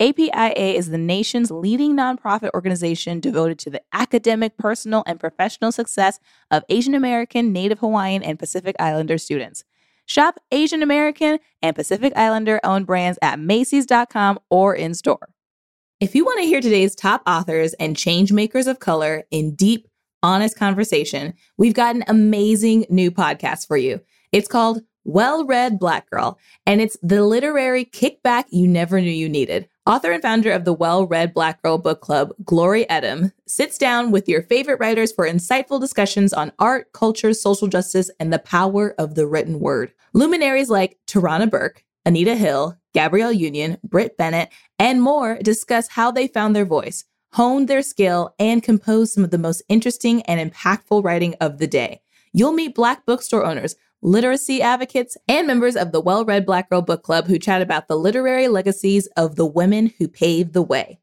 APIA is the nation's leading nonprofit organization devoted to the academic, personal, and professional success of Asian American, Native Hawaiian, and Pacific Islander students. Shop Asian American and Pacific Islander-owned brands at Macy's.com or in-store. If you want to hear today's top authors and change makers of color in deep, honest conversation, we've got an amazing new podcast for you. It's called Well Read Black Girl, and it's the literary kickback you never knew you needed. Author and founder of the Well Read Black Girl book club, Glory Edim, sits down with your favorite writers for insightful discussions on art, culture, social justice, and the power of the written word. Luminaries like Tarana Burke, Anita Hill, Gabrielle Union, Britt Bennett, and more discuss how they found their voice, honed their skill, and composed some of the most interesting and impactful writing of the day. You'll meet Black bookstore owners, literacy advocates, and members of the Well-Read Black Girl Book Club who chat about the literary legacies of the women who paved the way.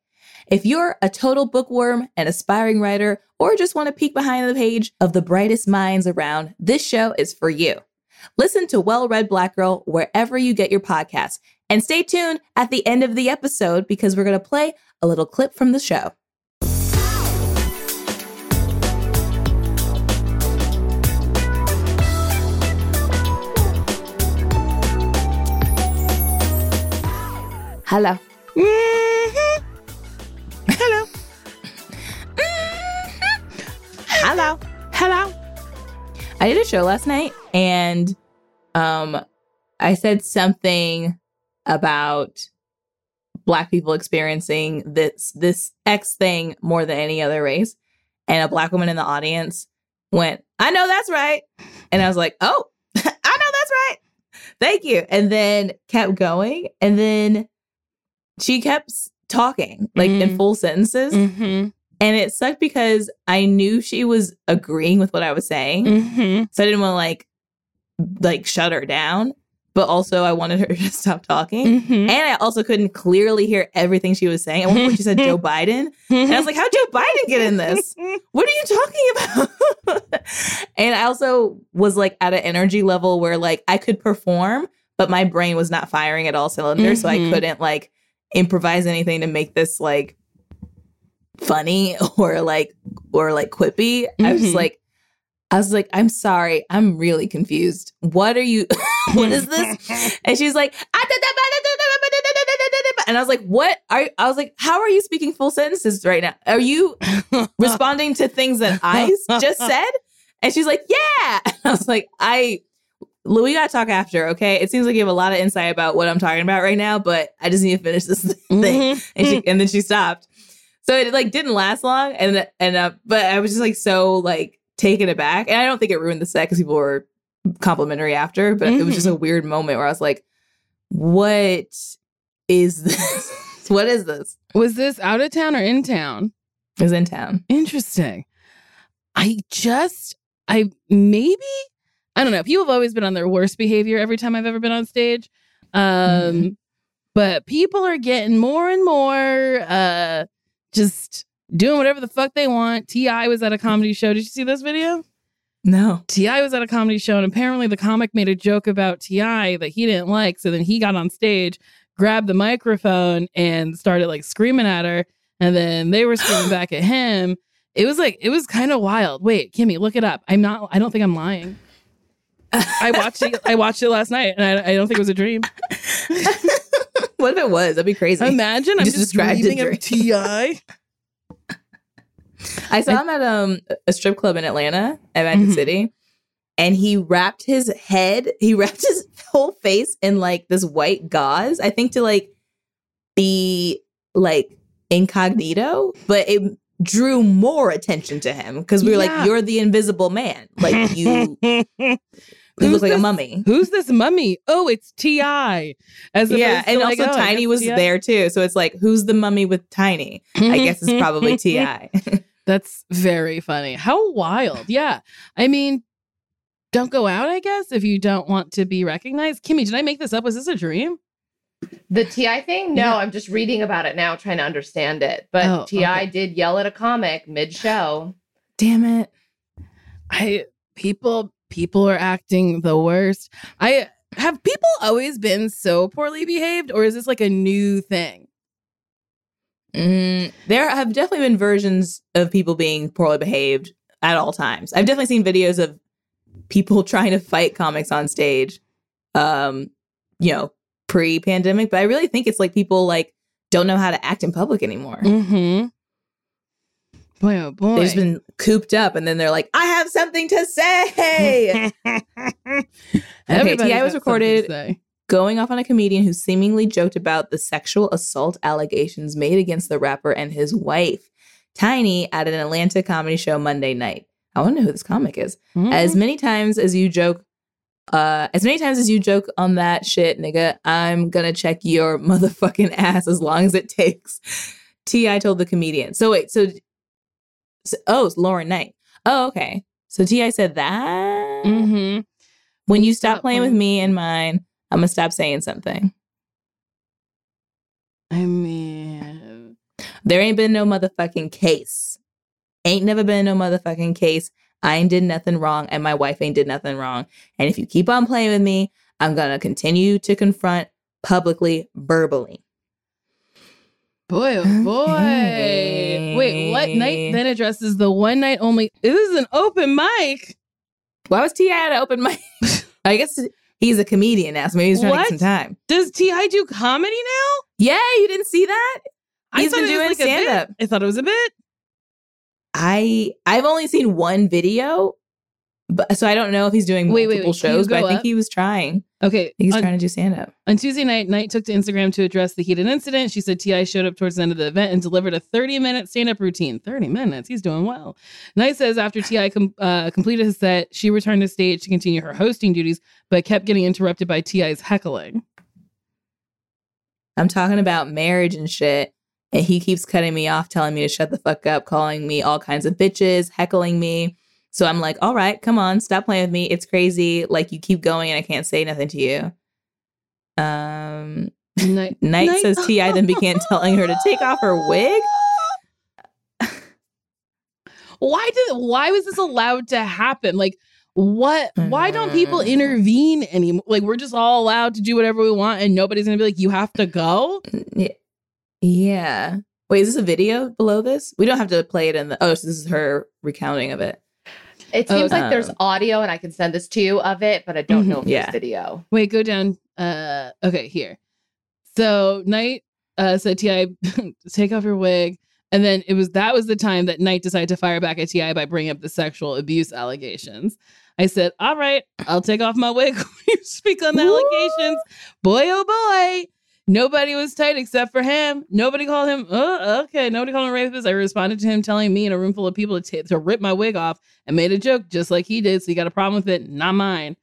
If you're a total bookworm, an aspiring writer, or just want to peek behind the page of the brightest minds around, this show is for you. Listen to Well-Read Black Girl wherever you get your podcasts. And stay tuned at the end of the episode because we're going to play a little clip from the show. Hello. Mm-hmm. Hello. Mm-hmm. Hello. Hello. I did a show last night and I said something about Black people experiencing this X thing more than any other race. And a Black woman in the audience went, "I know that's right." And I was like, "Oh, I know that's right. Thank you." And then kept going. And then she kept talking, like, in full sentences. Mm-hmm. And it sucked because I knew she was agreeing with what I was saying. Mm-hmm. So I didn't want to, like shut her down. But also, I wanted her to stop talking. Mm-hmm. And I also couldn't clearly hear everything she was saying. At one point, she said Joe Biden. And I was like, how'd Joe Biden get in this? What are you talking about? And I also was, like, at an energy level where, like, I could perform, but my brain was not firing at all cylinders. Mm-hmm. So I couldn't, like, improvise anything to make this like funny or like quippy. Mm-hmm. I was like, I'm sorry, I'm really confused. What are you? What is this? And she's like, and I was like, what are you? I was like, how are you speaking full sentences right now? Are you responding to things that I just said? And she's like, yeah. And I was like, we got to talk after, okay? It seems like you have a lot of insight about what I'm talking about right now, but I just need to finish this thing. Mm-hmm. And then she stopped. So it, like, didn't last long. But I was just, like, so, like, taken aback. And I don't think it ruined the set because people were complimentary after, but it was just a weird moment where I was like, what is this? What is this? Was this out of town or in town? It was in town. Interesting. I don't know. People have always been on their worst behavior every time I've ever been on stage. But people are getting more and more just doing whatever the fuck they want. T.I. was at a comedy show. Did you see this video? No. T.I. was at a comedy show, and apparently the comic made a joke about T.I. that he didn't like. So then he got on stage, grabbed the microphone, and started, like, screaming at her. And then they were screaming back at him. It was kind of wild. Wait, Kimmy, look it up. I don't think I'm lying. I watched it last night, and I don't think it was a dream. What if it was? That'd be crazy. Imagine you I'm just dreaming of T.I. I saw him at a strip club in Atlanta, at Magic City, and he wrapped his whole face in like this white gauze, I think to like be like incognito, but it drew more attention to him because we were like, you're the invisible man. Like you look like a mummy. Who's this mummy? Oh, it's T.I. Yeah, and also like, Tiny was there too. So it's like, who's the mummy with Tiny? I guess it's probably T.I. That's very funny. How wild. Yeah. I mean, don't go out, I guess, if you don't want to be recognized. Kimmy, did I make this up? Was this a dream? The T.I. thing? No, yeah. I'm just reading about it now, trying to understand it. But T.I. did yell at a comic mid-show. Damn it. People are acting the worst. Have people always been so poorly behaved, or is this like a new thing? There have definitely been versions of people being poorly behaved at all times. I've definitely seen videos of people trying to fight comics on stage, pre-pandemic. But I really think it's like people like don't know how to act in public anymore. Mm-hmm. Boy, oh boy. They've just been cooped up, and then they're like, I have something to say. Okay, T.I. was recorded going off on a comedian who seemingly joked about the sexual assault allegations made against the rapper and his wife, Tiny, at an Atlanta comedy show Monday night. I want to know who this comic is. Mm-hmm. As many times as you joke on that shit, nigga, I'm gonna check your motherfucking ass as long as it takes. T.I. told the comedian. It's Lauren Knight. Oh, okay. So T.I. said that? Mm-hmm. When you stop playing with me and mine, I'm going to stop saying something. I mean... There ain't been no motherfucking case. Ain't never been no motherfucking case. I ain't did nothing wrong, and my wife ain't did nothing wrong. And if you keep on playing with me, I'm going to continue to confront publicly, verbally. Boy, oh boy. Okay. Wait, what night then addresses the one night only? This is an open mic. Why was T.I. at an open mic? I guess he's a comedian now, so maybe he's trying to get some time. Does T.I. do comedy now? Yeah, you didn't see that? He's been doing like stand-up. I thought it was a bit. I've only seen one video, but so I don't know if he's doing multiple shows, but I think he was trying. Okay. He's trying to do stand-up. On Tuesday night, Knight took to Instagram to address the heated incident. She said T.I. showed up towards the end of the event and delivered a 30-minute stand-up routine. 30 minutes. He's doing well. Knight says after T.I. completed his set, she returned to stage to continue her hosting duties, but kept getting interrupted by T.I.'s heckling. I'm talking about marriage and shit, and he keeps cutting me off, telling me to shut the fuck up, calling me all kinds of bitches, heckling me. So I'm like, all right, come on, stop playing with me. It's crazy. Like, you keep going and I can't say nothing to you. Knight says T.I. then began telling her to take off her wig. Why was this allowed to happen? Like, what? Why don't people intervene anymore? Like, we're just all allowed to do whatever we want and nobody's going to be like, you have to go? Yeah. Wait, is this a video below this? We don't have to play it in the... Oh, so this is her recounting of it. It seems like there's audio, and I can send this to you of it, but I don't know if there's video. Wait, go down. Okay, here. So Knight said T.I. take off your wig, and then that was the time that Knight decided to fire back at T.I. by bringing up the sexual abuse allegations. I said, all right, I'll take off my wig when you speak on the allegations. Boy, oh boy. Nobody was tight except for him. Nobody called him. Oh, okay. Nobody called him rapist. I responded to him telling me in a room full of people to rip my wig off and made a joke just like he did. So he got a problem with it. Not mine.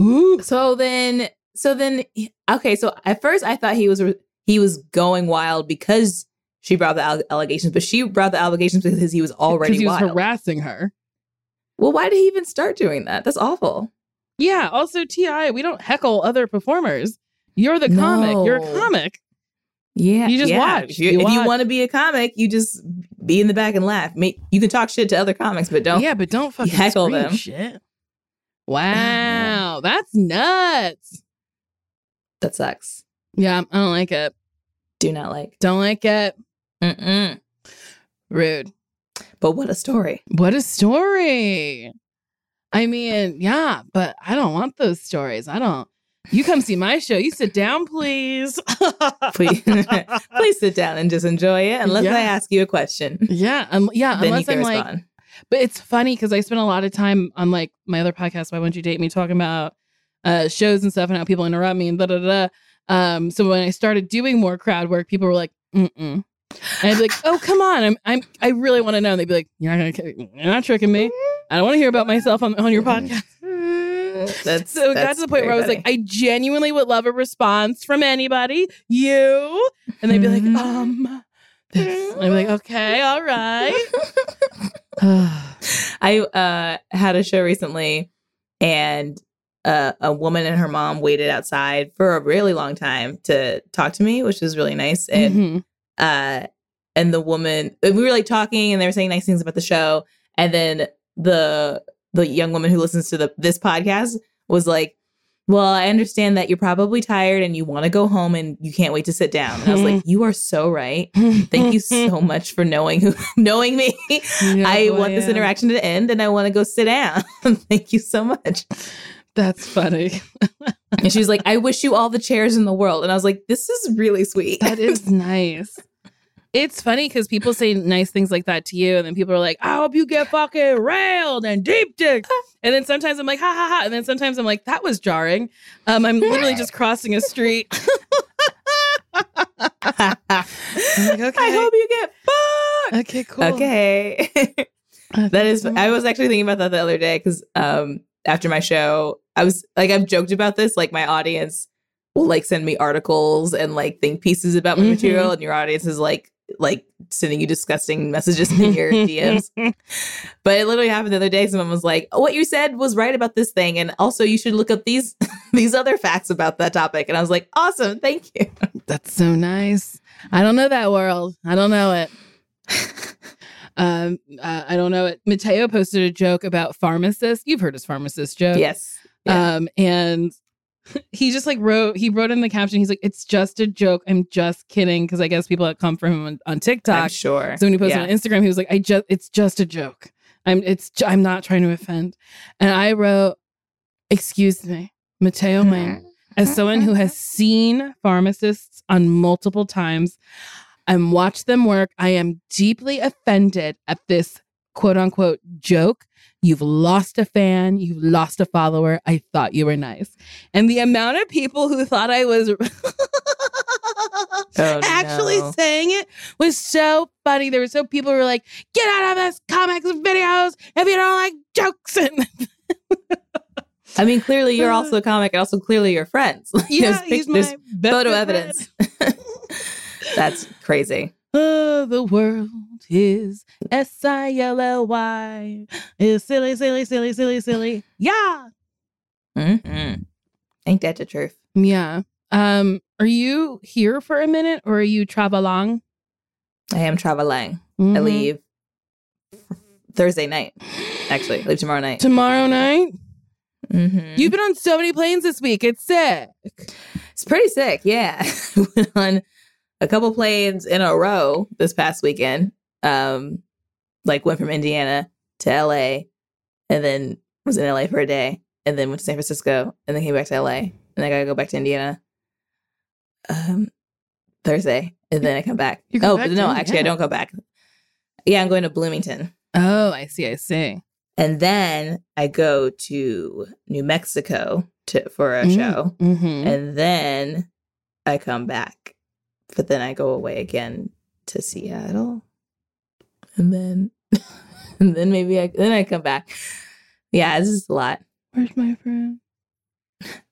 Ooh. So then. Okay. So at first I thought he was going wild because she brought the allegations, but she brought the allegations because he was already wild. Harassing her. Well, why did he even start doing that? That's awful. Yeah. Also, T.I., we don't heckle other performers. You're the comic. No. You're a comic. Yeah. You just watch. If you want to be a comic, you just be in the back and laugh. You can talk shit to other comics, but don't. Yeah, but don't fucking heckle them. Shit. Wow. That's nuts. That sucks. Yeah, I don't like it. Don't like it. Mm-mm. Rude. But what a story. What a story. I mean, yeah, but I don't want those stories. I don't. You come see my show. You sit down, please. Please sit down and just enjoy it. Unless I ask you a question. Yeah. Unless I'm respond. Like, but it's funny because I spend a lot of time on like my other podcast, Why Won't You Date Me? Talking about shows and stuff and how people interrupt me and da da da. So when I started doing more crowd work, people were like, mm-mm. And I'd be like, oh, come on. I really want to know. And they'd be like, you're not tricking me. I don't want to hear about myself on your podcast. So it got to the point where I was like, I genuinely would love a response from anybody, you. And they'd be like, this. And I'd be like, okay, all right. I had a show recently and a woman and her mom waited outside for a really long time to talk to me, which was really nice. And and the woman, we were like talking and they were saying nice things about the show. And then the young woman who listens to this podcast was like, well, I understand that you're probably tired and you want to go home and you can't wait to sit down. And I was like, you are so right. Thank you so much for knowing me. Yeah, I want this interaction to end and I want to go sit down. Thank you so much. That's funny. And she was like, I wish you all the chairs in the world. And I was like, this is really sweet. That is nice. It's funny because people say nice things like that to you. And then people are like, I hope you get fucking railed and deep dick. And then sometimes I'm like, ha, ha, ha. And then sometimes I'm like, that was jarring. I'm literally just crossing a street. I'm like, okay. I hope you get fucked. Okay, cool. Okay. That is, I was actually thinking about that the other day because after my show, I was like, I've joked about this. Like my audience will like send me articles and like think pieces about my material. And your audience is like sending you disgusting messages in your DMs. But it literally happened the other day. Someone was like, what you said was right about this thing. And also you should look up these other facts about that topic. And I was like, awesome. Thank you. That's so nice. I don't know that world. I don't know it. I don't know it. Mateo posted a joke about pharmacists. You've heard his pharmacist joke. Yes. Yeah. And he just like wrote in the caption, he's like, it's just a joke. I'm just kidding. Cause I guess people that come from him on TikTok. I'm sure. So when he posted on Instagram, he was like, it's just a joke. I'm not trying to offend. And I wrote, excuse me, Mateo Mann, as someone who has seen pharmacists on multiple times and watched them work, I am deeply offended at this quote unquote joke. You've lost a fan. You've lost a follower. I thought you were nice. And the amount of people who thought I was saying it was so funny. There were so people who were like, get out of us comics and videos if you don't like jokes. I mean, clearly you're also a comic. And also clearly you're friends. Yeah, he's my best photo evidence. That's crazy. Oh, the world is Silly. Is silly, silly, silly, silly, silly. Yeah. Mm-hmm. Ain't that the truth? Yeah. Are you here for a minute or are you traveling? I am traveling. Mm-hmm. I leave Thursday night. Actually, I leave tomorrow night. Tomorrow night? Mm-hmm. You've been on so many planes this week. It's sick. It's pretty sick. Yeah. Went on a couple planes in a row this past weekend, like went from Indiana to LA and then was in LA for a day and then went to San Francisco and then came back to LA and I got to go back to Indiana Thursday and then I come back. Actually, I don't go back. Yeah, I'm going to Bloomington. Oh, I see. And then I go to New Mexico for a show and then I come back. But then I go away again to Seattle, and then maybe I come back. Yeah, this is a lot. Where's my friend?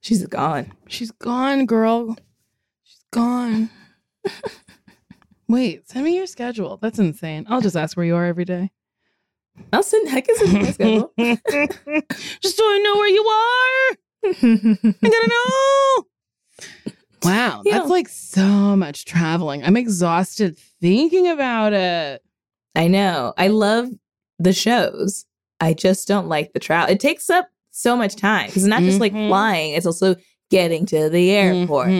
She's gone. She's gone, girl. She's gone. Wait, send me your schedule. That's insane. I'll just ask where you are every day. I can send you my schedule. Just so I know where you are. I gotta know. Wow, that's like so much traveling. I'm exhausted thinking about it. I know. I love the shows. I just don't like the travel. It takes up so much time. It's not just like flying. It's also getting to the airport,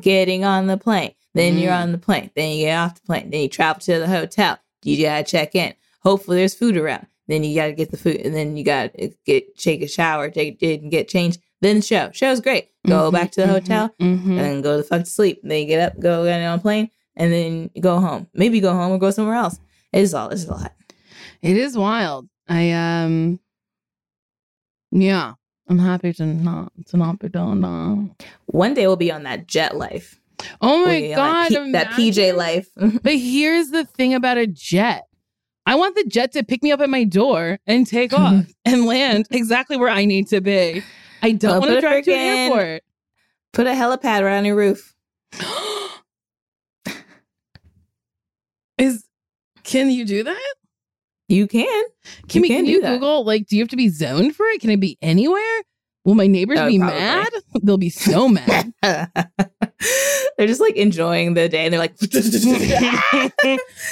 getting on the plane. Then you're on the plane. Then you get off the plane. Then you travel to the hotel. You gotta check in. hopefully there's food around. Then you got to get the food, and then you got to take a shower, get changed, then the show. Show's great. Go back to the hotel, and then go the fuck to sleep. Then you get up, go get on a plane, and then go home. Maybe go home or go somewhere else. It's a lot. It is wild. Yeah, I'm happy to not be done now. One day we'll be on that jet life. Oh my God. That PJ life. But here's the thing about a jet. I want the jet to pick me up at my door and take off and land exactly where I need to be. I don't want to drive to an airport. Put a helipad right on your roof. Can you do that? You can. Can you Google, do you have to be zoned for it? Can it be anywhere? Will my neighbors be mad? They'll be so mad. They're just enjoying the day and they're like, and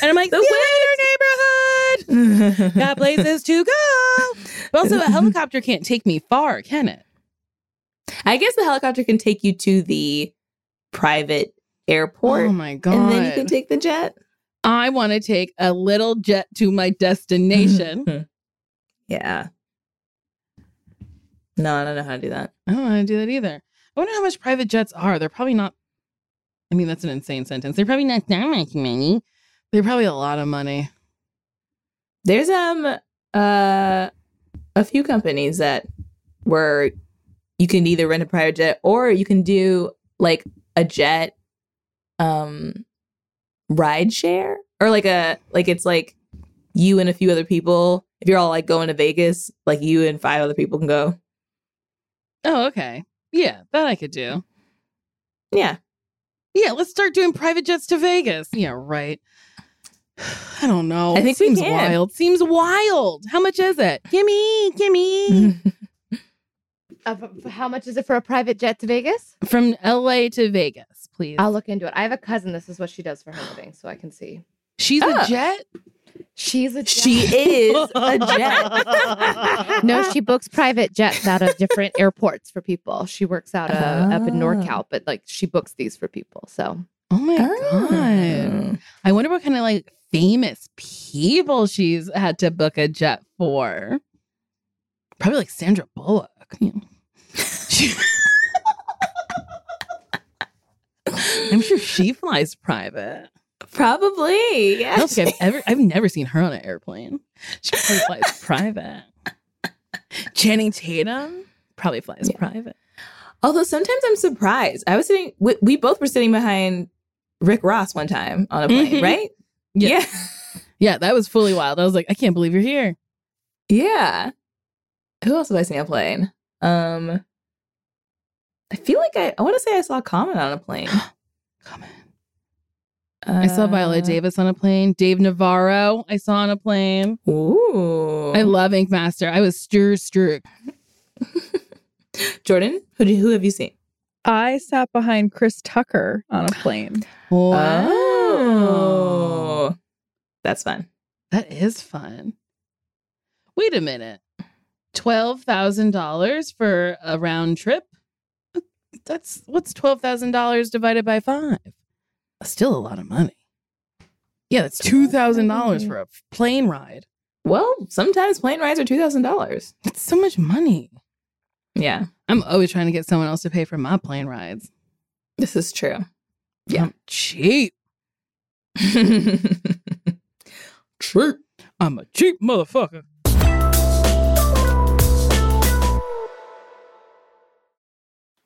I'm like, the see you later, neighborhood. Got places to go. But also, a helicopter can't take me far, can it? I guess the helicopter can take you to the private airport. Oh my God. And then you can take the jet. I want to take a little jet to my destination. Yeah. No, I don't know how to do that. I don't want to do that either. I wonder how much private jets are. They're probably not. I mean, that's an insane sentence. They're probably not that much money. They're probably a lot of money. There's a few companies that where you can either rent a private jet or you can do a jet ride share or you and a few other people. If you're all going to Vegas, you and 5 other people can go. Oh, okay. Yeah, that I could do. Yeah. Yeah, let's start doing private jets to Vegas. Yeah, right. I don't know. I think seems wild. Seems wild. How much is it? Gimme. How much is it for a private jet to Vegas? From LA to Vegas, please. I'll look into it. I have a cousin. This is what she does for her living, so I can see. She's a jet? She's a jet. She is a jet. No, she books private jets out of different airports for people. She works out up in NorCal, but she books these for people. So, oh my God, I wonder what kind of famous people she's had to book a jet for. Probably Sandra Bullock. Yeah. I'm sure she flies private. Probably, yeah. I don't think I've never seen her on an airplane. She probably flies private. Channing Tatum probably flies private. Although sometimes I'm surprised. We both were sitting behind Rick Ross one time on a plane, right? Yeah. Yeah, that was fully wild. I was like, I can't believe you're here. Yeah. Who else have I seen on a plane? I feel like I want to say I saw Common on a plane. Common. I saw Viola Davis on a plane. Dave Navarro, I saw on a plane. Ooh. I love Ink Master. I was stir. Jordan, who have you seen? I sat behind Chris Tucker on a plane. Wow. Oh. That's fun. That is fun. Wait a minute. $12,000 for a round trip? That's what's $12,000 divided by 5? Still a lot of money. Yeah, that's $2,000 for a plane ride. Well, sometimes plane rides are $2,000. That's so much money. Yeah. I'm always trying to get someone else to pay for my plane rides. This is true. Yeah. I'm cheap. Cheap. I'm a cheap motherfucker.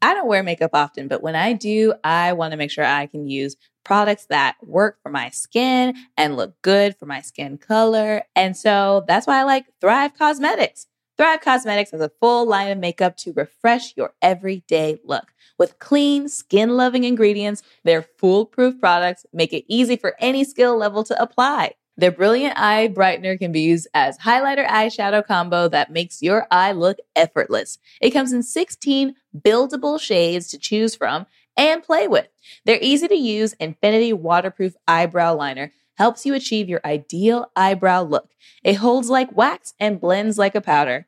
I don't wear makeup often, but when I do, I want to make sure I can use products that work for my skin and look good for my skin color. And so that's why I like Thrive Cosmetics. Thrive Cosmetics has a full line of makeup to refresh your everyday look. With clean, skin-loving ingredients, their foolproof products make it easy for any skill level to apply. Their Brilliant Eye Brightener can be used as highlighter eyeshadow combo that makes your eye look effortless. It comes in 16 buildable shades to choose from and play with. Their easy-to-use Infinity Waterproof Eyebrow Liner helps you achieve your ideal eyebrow look. It holds like wax and blends like a powder.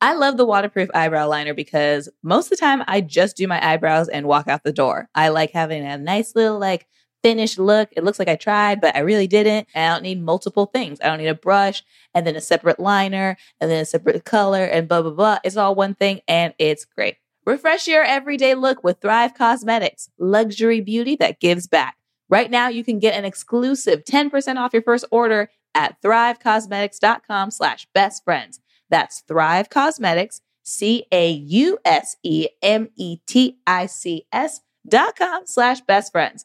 I love the waterproof eyebrow liner because most of the time I just do my eyebrows and walk out the door. I like having a nice little finished look. It looks like I tried, but I really didn't. And I don't need multiple things. I don't need a brush and then a separate liner and then a separate color and blah, blah, blah. It's all one thing and it's great. Refresh your everyday look with Thrive Cosmetics, luxury beauty that gives back. Right now, you can get an exclusive 10% off your first order at thrivecosmetics.com/bestfriends. That's Thrive Cosmetics, CAUSEMETICS.com/bestfriends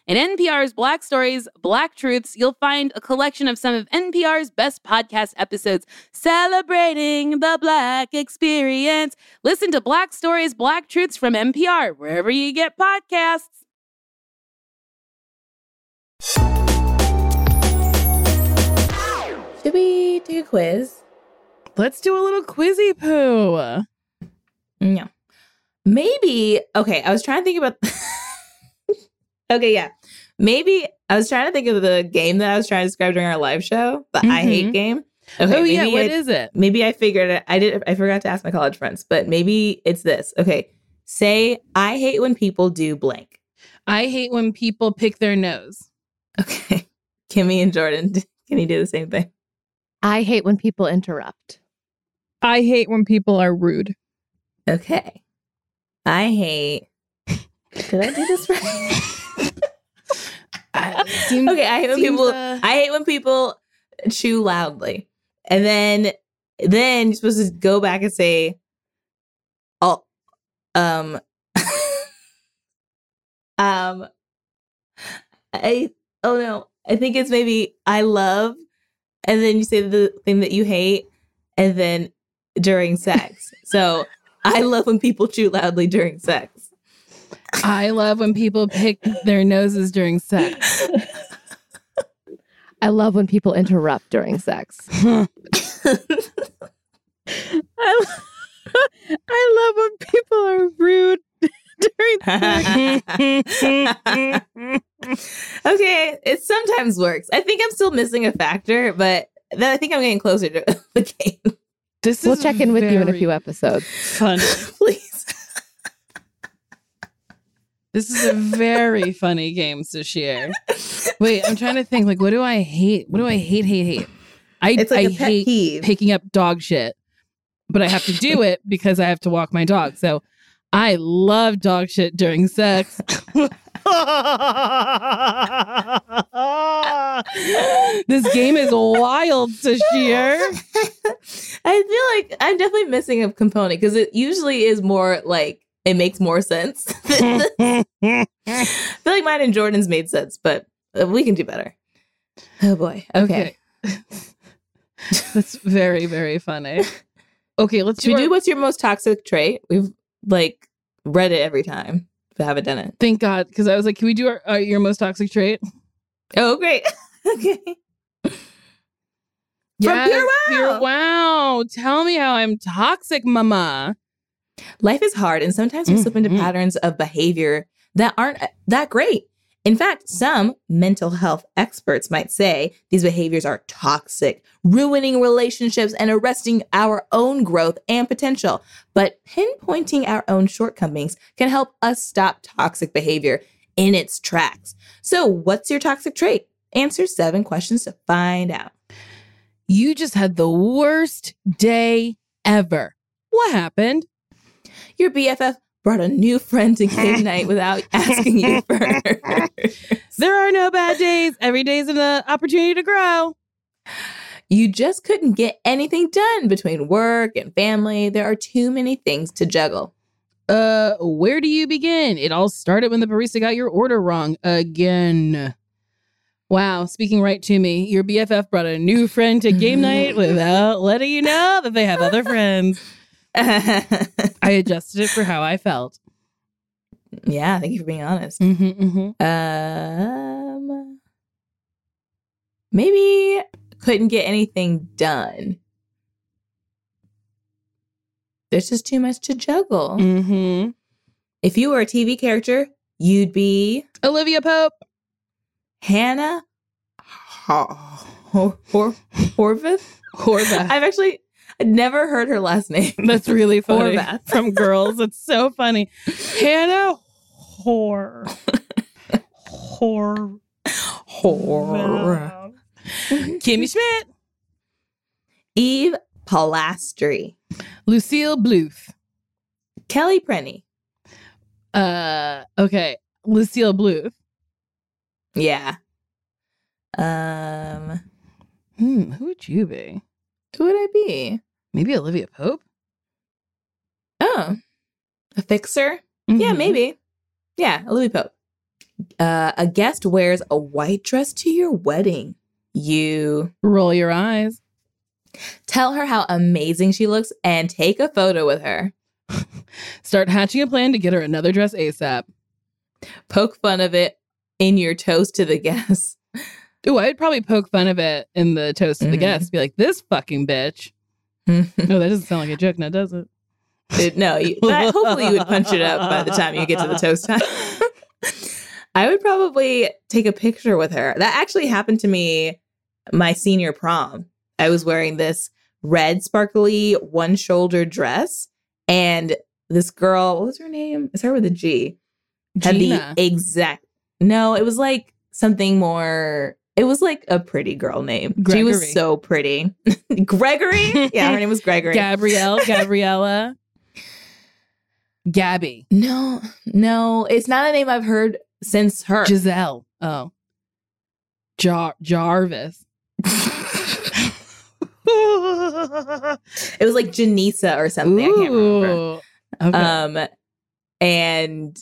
In NPR's Black Stories, Black Truths, you'll find a collection of some of NPR's best podcast episodes celebrating the Black experience. Listen to Black Stories, Black Truths from NPR, wherever you get podcasts. Should we do a quiz? Let's do a little quizzy poo. No. Maybe. Okay. I was trying to think about. Okay. Yeah. Maybe I was trying to think of the game that I was trying to describe during our live show. The I hate game. Okay, oh yeah. What is it? Maybe I figured it. I forgot to ask my college friends, but maybe it's this. Okay. Say, I hate when people do blank. I hate when people pick their nose. Okay. Kimmy and Jordan. Can you do the same thing? I hate when people interrupt. I hate when people are rude. Okay. I hate. Did I do this right? Okay. I hate when people chew loudly, and then you're supposed to go back and say, "Oh, oh no, I think it's maybe I love," and then you say the thing that you hate, and then during sex. So. I love when people chew loudly during sex. I love when people pick their noses during sex. I love when people interrupt during sex. I love when people are rude during sex. Okay, it sometimes works. I think I'm still missing a factor, but I think I'm getting closer to the game. We'll check in with you in a few episodes. Fun. Please. This is a very funny game, Sasheer. Wait, I'm trying to think. What do I hate? What do I hate? I hate peeve. Picking up dog shit. But I have to do it because I have to walk my dog. So I love dog shit during sex. This game is wild, Sasheer. I feel like I'm definitely missing a component because it usually is more it makes more sense. I feel like mine and Jordan's made sense, but we can do better. Oh boy. Okay. That's very, very funny. Okay, let's do what's your most toxic trait? We've read it every time, but haven't done it. Thank God, because I was like, can we do your most toxic trait? Oh, great. Okay. Yes, from Pure Wow. Tell me how I'm toxic, mama. Life is hard, and sometimes we slip into patterns of behavior that aren't that great. In fact, some mental health experts might say these behaviors are toxic, ruining relationships and arresting our own growth and potential. But pinpointing our own shortcomings can help us stop toxic behavior in its tracks. So what's your toxic trait? Answer 7 questions to find out. You just had the worst day ever. What happened? Your BFF brought a new friend to game night without asking you first. There are no bad days. Every day is an opportunity to grow. You just couldn't get anything done between work and family. There are too many things to juggle. Where do you begin? It all started when the barista got your order wrong again. Wow, speaking right to me, your BFF brought a new friend to game night without letting you know that they have other friends. I adjusted it for how I felt. Yeah, thank you for being honest. Maybe couldn't get anything done. There's just too much to juggle. If you were a TV character, you'd be Olivia Pope, Hannah Horvath. I've actually never heard her last name. That's really funny. From Girls. It's so funny. Hannah Horvath. Kimmy Schmidt. Eve Palastry. Lucille Bluth. Kelly Prenny. Okay. Lucille Bluth. Yeah. Who would you be? Who would I be? Maybe Olivia Pope? Oh. A fixer? Yeah, maybe. Yeah, Olivia Pope. A guest wears a white dress to your wedding. You roll your eyes. Tell her how amazing she looks and take a photo with her. Start hatching a plan to get her another dress ASAP. Poke fun of it in your toast to the guests. Ooh, I would probably poke fun of it in the toast of the guests. Be like, this fucking bitch. No, that doesn't sound like a joke now, does it? Hopefully you would punch it up by the time you get to the toast time. I would probably take a picture with her. That actually happened to me my senior prom. I was wearing this red, sparkly, one-shoulder dress. And this girl, what was her name? It started with a G. Gina. Had the exact... No, it was like something more... It was like a pretty girl name. Gregory. She was so pretty. Gregory? Yeah, her name was Gregory. Gabriella. Gabby. No. It's not a name I've heard since her. Giselle. Oh. Jarvis. It was like Janisa or something. Ooh. I can't remember. Okay.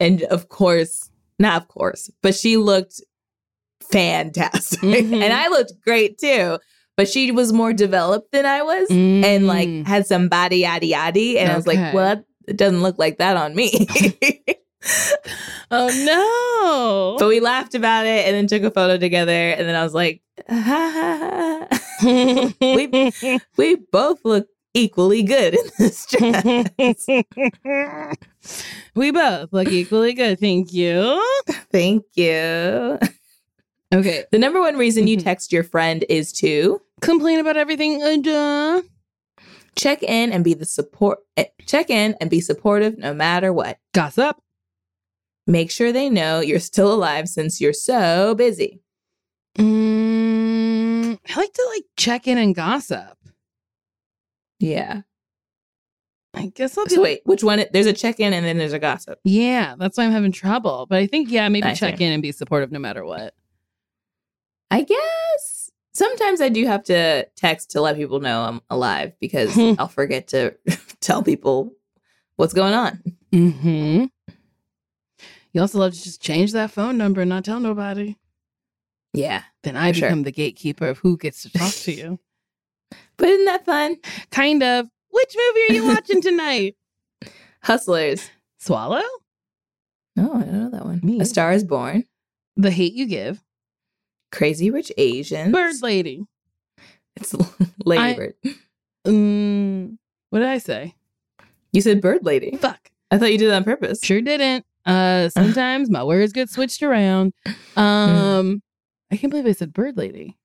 And of course, not of course, but she looked fantastic. And I looked great too, but she was more developed than I was and like had some body yaddy. And I was like, well, it doesn't look like that on me. Oh no. But we laughed about it and then took a photo together. And then I was like, ha ha ha. we both look equally good in this dress. We both look equally good. Thank you. Okay. The number one reason you text your friend is to complain about everything. Check in and be supportive no matter what. Gossip. Make sure they know you're still alive since you're so busy. I like to check in and gossip. Yeah. I guess I'll do. So wait, which one? There's a check-in and then there's a gossip. Yeah, that's why I'm having trouble. But I think, yeah, maybe check in and be supportive no matter what. I guess. Sometimes I do have to text to let people know I'm alive because I'll forget to tell people what's going on. You also love to just change that phone number and not tell nobody. Yeah. Then I become the gatekeeper of who gets to talk to you. But isn't that fun? Kind of. Which movie are you watching tonight? Hustlers. Swallow? No, I don't know that one. Me. A Star is Born. The Hate U Give. Crazy Rich Asians. Bird Lady. It's Lady Bird. What did I say? You said Bird Lady. Fuck. I thought you did that on purpose. Sure didn't. Sometimes my words get switched around. I can't believe I said Bird Lady.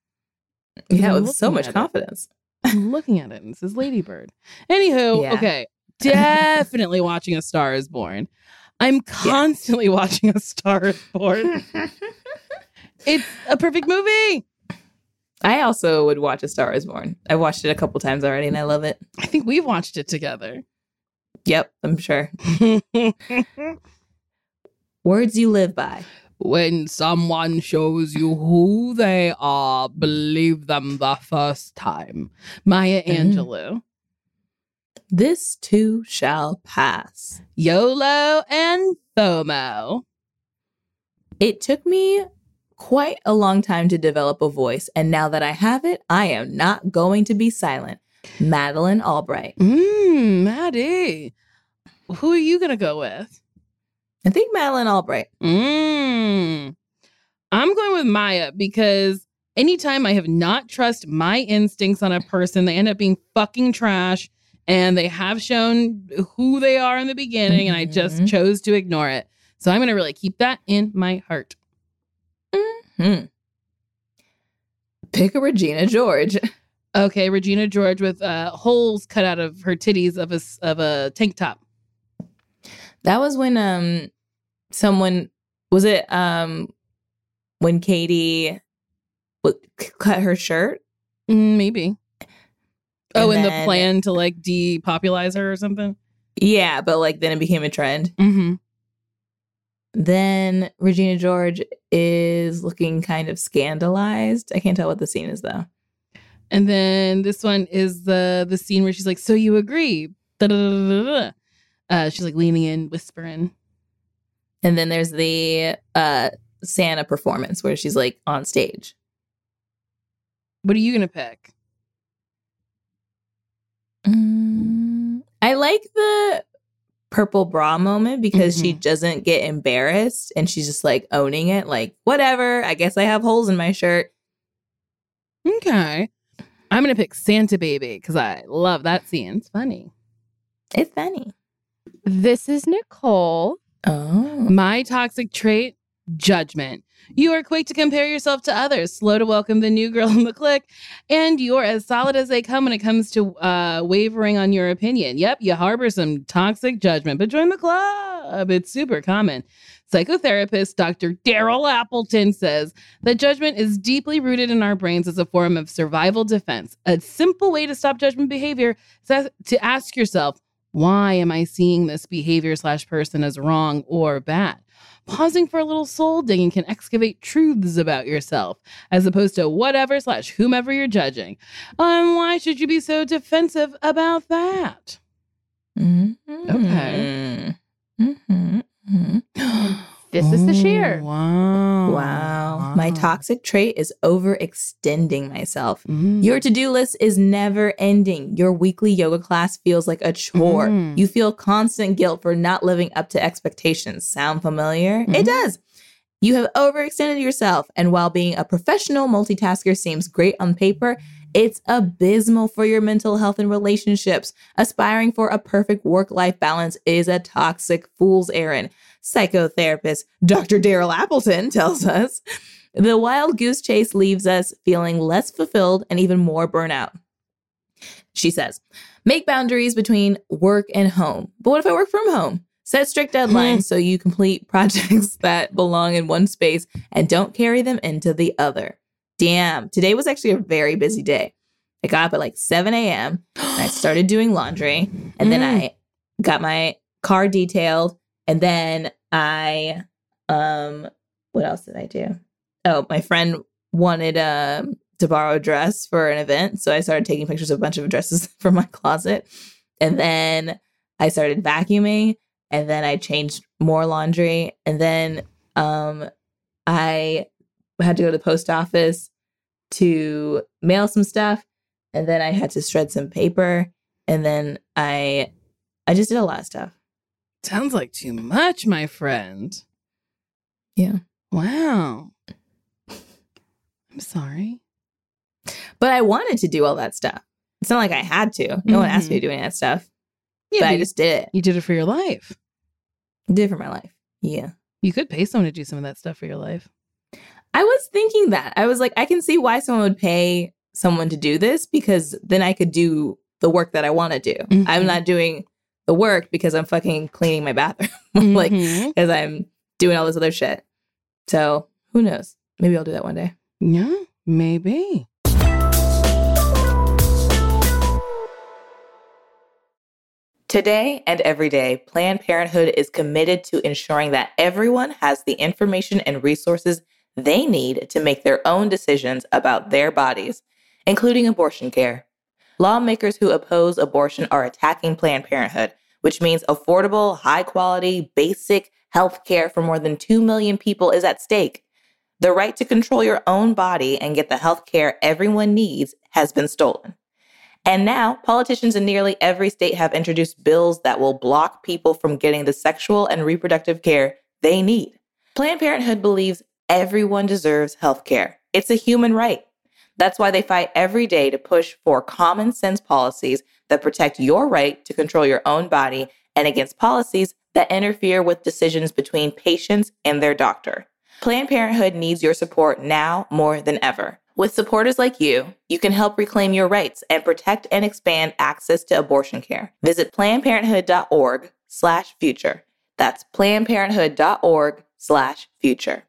Yeah, with so much confidence. I'm looking at it and it says Lady Bird. Anywho, yeah. Okay. Definitely watching A Star is Born. I'm constantly watching A Star is Born. It's a perfect movie. I also would watch A Star is Born. I watched it a couple times already and I love it. I think we've watched it together. Yep, I'm sure. Words you live by. When someone shows you who they are, believe them the first time. Maya Angelou. This too shall pass. YOLO and FOMO. It took me quite a long time to develop a voice, and now that I have it, I am not going to be silent. Madeleine Albright. Maddie. Who are you going to go with? I think Madeleine Albright. I'm going with Maya because anytime I have not trust my instincts on a person, they end up being fucking trash and they have shown who they are in the beginning and I just chose to ignore it. So I'm going to really keep that in my heart. Pick a Regina George. Okay, Regina George with holes cut out of her titties of a tank top. That was when when Katie cut her shirt? Maybe. And the plan to like depopulize her or something? Yeah, but like then it became a trend. Mm-hmm. Then Regina George is looking kind of scandalized. I can't tell what the scene is though. And then this one is the scene where she's like, so you agree. Da-da-da-da-da. She's like leaning in, whispering. And then there's the Santa performance where she's like on stage. What are you going to pick? I like the purple bra moment because she doesn't get embarrassed and she's just like owning it. Like, whatever. I guess I have holes in my shirt. Okay. I'm going to pick Santa Baby because I love that scene. It's funny. It's funny. This is Nicole. Oh. My toxic trait, judgment. You are quick to compare yourself to others, slow to welcome the new girl in the clique, and you're as solid as they come when it comes to wavering on your opinion. Yep, you harbor some toxic judgment, but join the club. It's super common. Psychotherapist Dr. Daryl Appleton says that judgment is deeply rooted in our brains as a form of survival defense. A simple way to stop judgment behavior is to ask yourself, why am I seeing this behavior/person as wrong or bad? Pausing for a little soul digging can excavate truths about yourself, as opposed to whatever/whomever you're judging. Why should you be so defensive about that? Okay. This is Sasheer. Wow. My toxic trait is overextending myself. Your to-do list is never ending. Your weekly yoga class feels like a chore. You feel constant guilt for not living up to expectations. Sound familiar? It does. You have overextended yourself. And while being a professional multitasker seems great on paper, it's abysmal for your mental health and relationships. Aspiring for a perfect work-life balance is a toxic fool's errand. Psychotherapist Dr. Daryl Appleton tells us the wild goose chase leaves us feeling less fulfilled and even more burnout. She says, make boundaries between work and home. But what if I work from home? Set strict deadlines so you complete projects that belong in one space and don't carry them into the other. Damn, today was actually a very busy day. I got up at like 7 a.m. and I started doing laundry. And then I got my car detailed. And then I, what else did I do? Oh, my friend wanted to borrow a dress for an event. So I started taking pictures of a bunch of dresses from my closet. And then I started vacuuming. And then I changed more laundry. And then I had to go to the post office to mail some stuff, and then I had to shred some paper, and then I just did a lot of stuff. Sounds like too much, my friend. Yeah. Wow. I'm sorry. But I wanted to do all that stuff. It's not like I had to. No one asked me to do any of that stuff. Yeah, but I just did it. You did it for your life. I did it for my life. Yeah. You could pay someone to do some of that stuff for your life. I was thinking that. I was like, I can see why someone would pay someone to do this, because then I could do the work that I want to do. Mm-hmm. I'm not doing the work because I'm fucking cleaning my bathroom. Like, because I'm doing all this other shit. So who knows? Maybe I'll do that one day. Yeah, maybe. Today and every day, Planned Parenthood is committed to ensuring that everyone has the information and resources they need to make their own decisions about their bodies, including abortion care. Lawmakers who oppose abortion are attacking Planned Parenthood, which means affordable, high-quality, basic health care for more than 2 million people is at stake. The right to control your own body and get the health care everyone needs has been stolen. And now, politicians in nearly every state have introduced bills that will block people from getting the sexual and reproductive care they need. Planned Parenthood believes everyone deserves health care. It's a human right. That's why they fight every day to push for common sense policies that protect your right to control your own body and against policies that interfere with decisions between patients and their doctor. Planned Parenthood needs your support now more than ever. With supporters like you, you can help reclaim your rights and protect and expand access to abortion care. Visit PlannedParenthood.org/future. That's PlannedParenthood.org/future.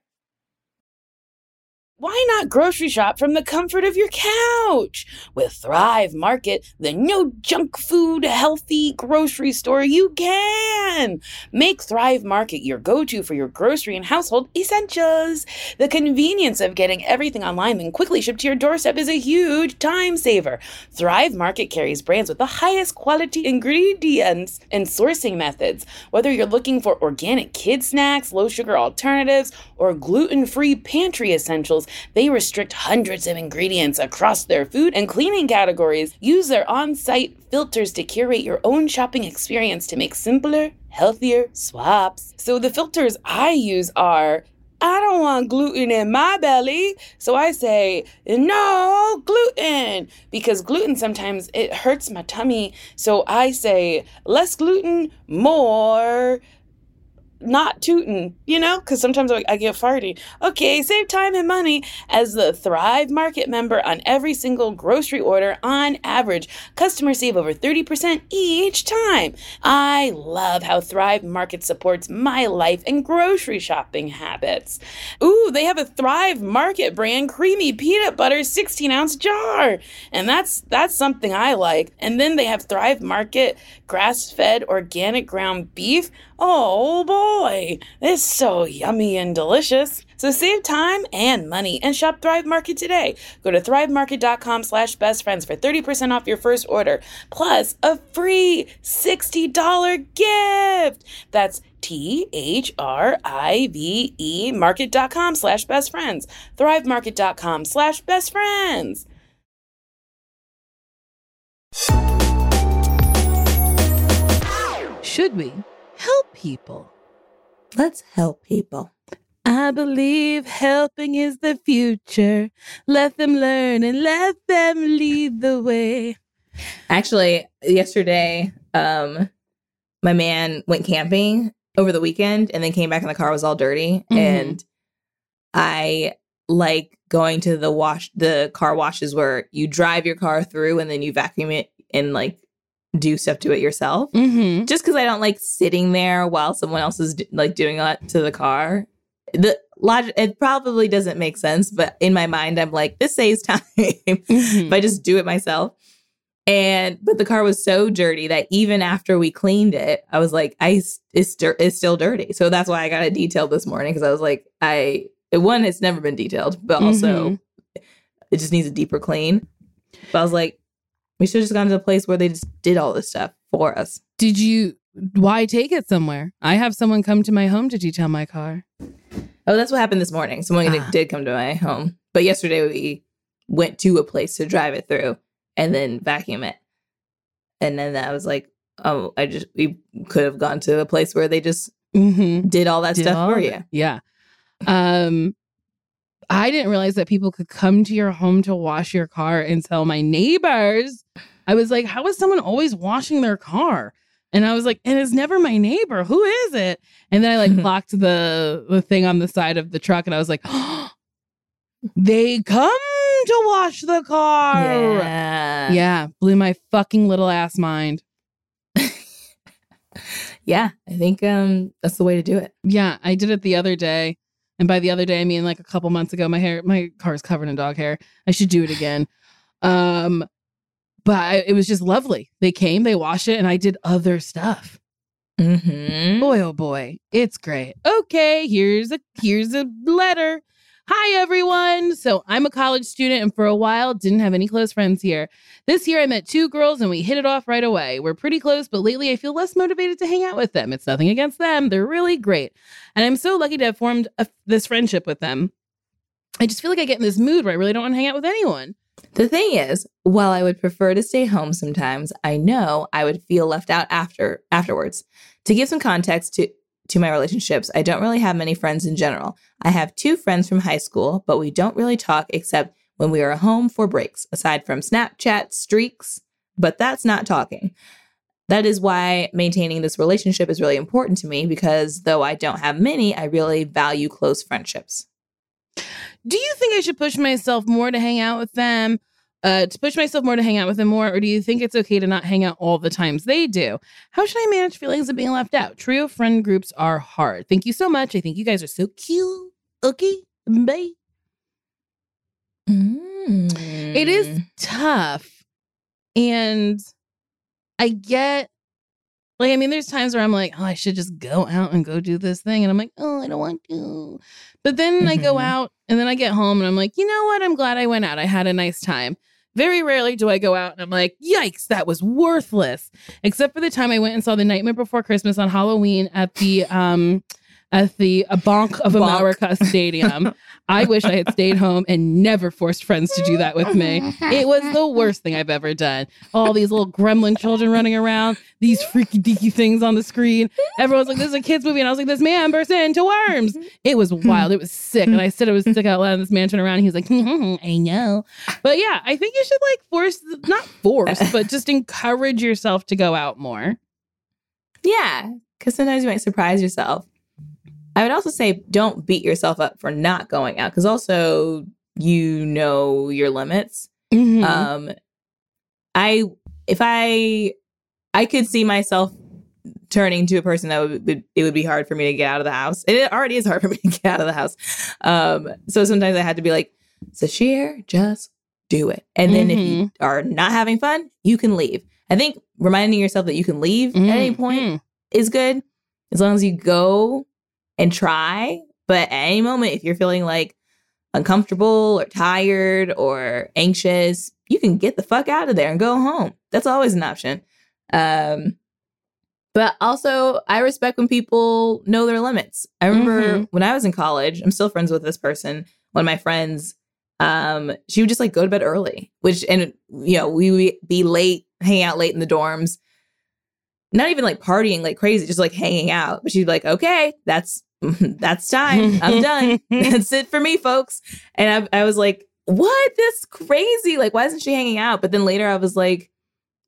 Why not grocery shop from the comfort of your couch? With Thrive Market, the no-junk food, healthy grocery store, you can! Make Thrive Market your go-to for your grocery and household essentials. The convenience of getting everything online and quickly shipped to your doorstep is a huge time saver. Thrive Market carries brands with the highest quality ingredients and sourcing methods. Whether you're looking for organic kid snacks, low-sugar alternatives, or gluten-free pantry essentials, they restrict hundreds of ingredients across their food and cleaning categories. Use their on-site filters to curate your own shopping experience to make simpler, healthier swaps. So the filters I use are, I don't want gluten in my belly. So I say, no gluten, because gluten sometimes it hurts my tummy. So I say, less gluten, more not tootin', you know, because sometimes I get farty. Okay, save time and money as the Thrive Market member on every single grocery order. On average, customers save over 30% each time. I love how Thrive Market supports my life and grocery shopping habits. Ooh, they have a Thrive Market brand creamy peanut butter 16-ounce jar, and that's something I like. And then they have Thrive Market grass-fed organic ground beef. Oh boy, it's so yummy and delicious. So save time and money and shop Thrive Market today. Go to thrivemarket.com/bestfriends for 30% off your first order, plus a free $60 gift. That's Thrive market.com/bestfriends. thrivemarket.com/bestfriends. Should we help people? Let's help people. I believe helping is the future. Let them learn and let them lead the way. Actually, yesterday, my man went camping over the weekend and then came back and the car was all dirty. Mm-hmm. And I like going to the car washes where you drive your car through and then you vacuum it and like do stuff to it yourself. Mm-hmm. Just because I don't like sitting there while someone else is like doing that to the car. The logic, it probably doesn't make sense, but in my mind, I'm like, this saves time if I just do it myself. But the car was so dirty that even after we cleaned it, I was like, it's still dirty. So that's why I got it detailed this morning, because I was like, it's never been detailed, but also it just needs a deeper clean. But I was like, we should have just gone to a place where they just did all this stuff for us. Why take it somewhere? I have someone come to my home to detail my car. Oh, that's what happened this morning. Someone did come to my home. But yesterday we went to a place to drive it through and then vacuum it. And then I was like, we could have gone to a place where they just did all that stuff for you. Yeah. I didn't realize that people could come to your home to wash your car until my neighbors. I was like, how is someone always washing their car? And I was like, and it's never my neighbor. Who is it? And then I like locked the thing on the side of the truck and I was like, oh, they come to wash the car. Yeah. Blew my fucking little ass mind. Yeah, I think that's the way to do it. Yeah, I did it the other day. And by the other day, I mean like a couple months ago, my car is covered in dog hair. I should do it again. But it was just lovely. They came, they washed it, and I did other stuff. Mm-hmm. Boy, oh boy, it's great. Okay, here's a letter. Hi, everyone. So I'm a college student and for a while didn't have any close friends here. This year I met two girls and we hit it off right away. We're pretty close, but lately I feel less motivated to hang out with them. It's nothing against them. They're really great. And I'm so lucky to have formed this friendship with them. I just feel like I get in this mood where I really don't want to hang out with anyone. The thing is, while I would prefer to stay home sometimes, I know I would feel left out afterwards. To give some context to my relationships, I don't really have many friends in general. I have two friends from high school, but we don't really talk except when we are home for breaks, aside from Snapchat streaks, but that's not talking. That is why maintaining this relationship is really important to me because though I don't have many, I really value close friendships. Do you think I should push myself more to hang out with them? Or do you think it's okay to not hang out all the times they do? How should I manage feelings of being left out? Trio friend groups are hard. Thank you so much. I think you guys are so cute. Okay, bye. It is tough. And I get, like, I mean, there's times where I'm like, oh, I should just go out and go do this thing. And I'm like, oh, I don't want to. But then I go out and then I get home and I'm like, you know what? I'm glad I went out. I had a nice time. Very rarely do I go out and I'm like, yikes, that was worthless. Except for the time I went and saw The Nightmare Before Christmas on Halloween at the Bank of America Stadium. I wish I had stayed home and never forced friends to do that with me. It was the worst thing I've ever done. All these little gremlin children running around, these freaky deaky things on the screen. Everyone's like, this is a kid's movie. And I was like, this man burst into worms. It was wild. It was sick. And I said it was sick out loud. And this man turned around and he was like, I know. But yeah, I think you should but just encourage yourself to go out more. Yeah, because sometimes you might surprise yourself. I would also say don't beat yourself up for not going out because also you know your limits. Mm-hmm. I could see myself turning to a person that would be hard for me to get out of the house. And it already is hard for me to get out of the house. So sometimes I had to be like, Sasheer, just do it. And then if you are not having fun, you can leave. I think reminding yourself that you can leave at any point is good as long as you go and try, but at any moment, if you're feeling like uncomfortable or tired or anxious, you can get the fuck out of there and go home. That's always an option. But also, I respect when people know their limits. I remember when I was in college, I'm still friends with this person, one of my friends, she would just like go to bed early, we would be late, hang out late in the dorms. Not even like partying like crazy, just like hanging out. But she'd be like, okay, that's time. I'm done. That's it for me, folks. And I was like, what? That's crazy. Like, why isn't she hanging out? But then later I was like,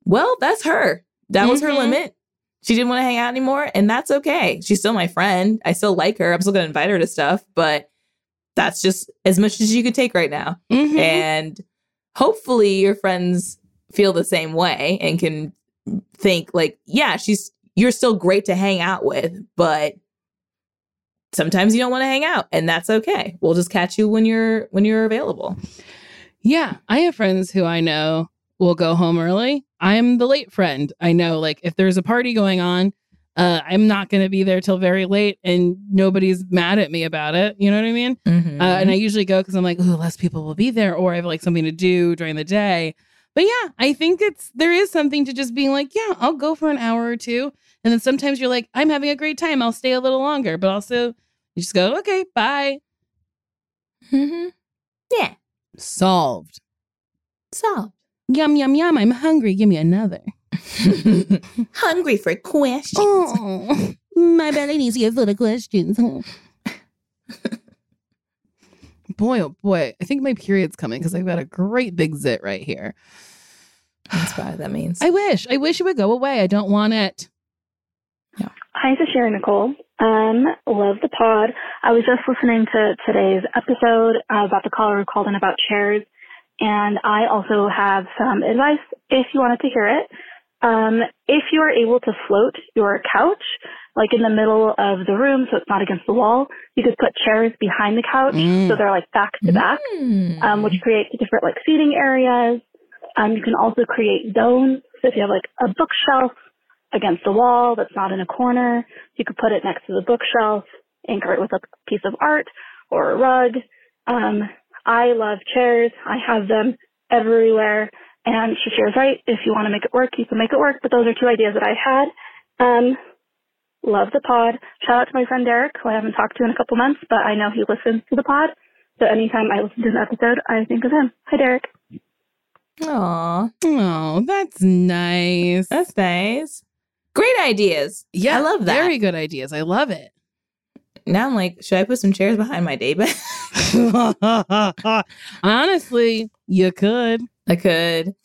well, that's her. That was her limit. She didn't want to hang out anymore. And that's okay. She's still my friend. I still like her. I'm still going to invite her to stuff. But that's just as much as you could take right now. Mm-hmm. And hopefully your friends feel the same way and can think like, yeah, you're still great to hang out with, but sometimes you don't want to hang out and that's okay. We'll just catch you when you're available. Yeah. I have friends who I know will go home early. I'm the late friend. I know like if there's a party going on, I'm not going to be there till very late and nobody's mad at me about it. You know what I mean? Mm-hmm. And I usually go cause I'm like, oh, less people will be there or I have like something to do during the day. But yeah, I think there is something to just being like, yeah, I'll go for an hour or two. And then sometimes you're like, I'm having a great time. I'll stay a little longer. But also you just go, okay, bye. Mm-hmm. Yeah. Solved. Yum, yum, yum. I'm hungry. Give me another. Hungry for questions. Oh, my belly needs you for the questions. Boy, oh boy. I think my period's coming because I've got a great big zit right here. That's what that means. I wish it would go away. I don't want it. Yeah. Hi, Sasheer Nicole. Love the pod. I was just listening to today's episode about the caller who called in about chairs. And I also have some advice if you wanted to hear it. If you are able to float your couch, like in the middle of the room, so it's not against the wall, you could put chairs behind the couch. So they're like back to back, which creates different like seating areas. You can also create zones. So if you have like a bookshelf against the wall that's not in a corner, you could put it next to the bookshelf, anchor it with a piece of art or a rug. I love chairs. I have them everywhere. And Sasheer's right. If you want to make it work, you can make it work. But those are two ideas that I had. Love the pod. Shout out to my friend Derek, who I haven't talked to in a couple months, but I know he listens to the pod. So anytime I listen to an episode, I think of him. Hi, Derek. Aw. Oh, that's nice. That's nice. Great ideas. Yeah. I love that. Very good ideas. I love it. Now I'm like, should I put some chairs behind my day bed? Honestly, you could. I could.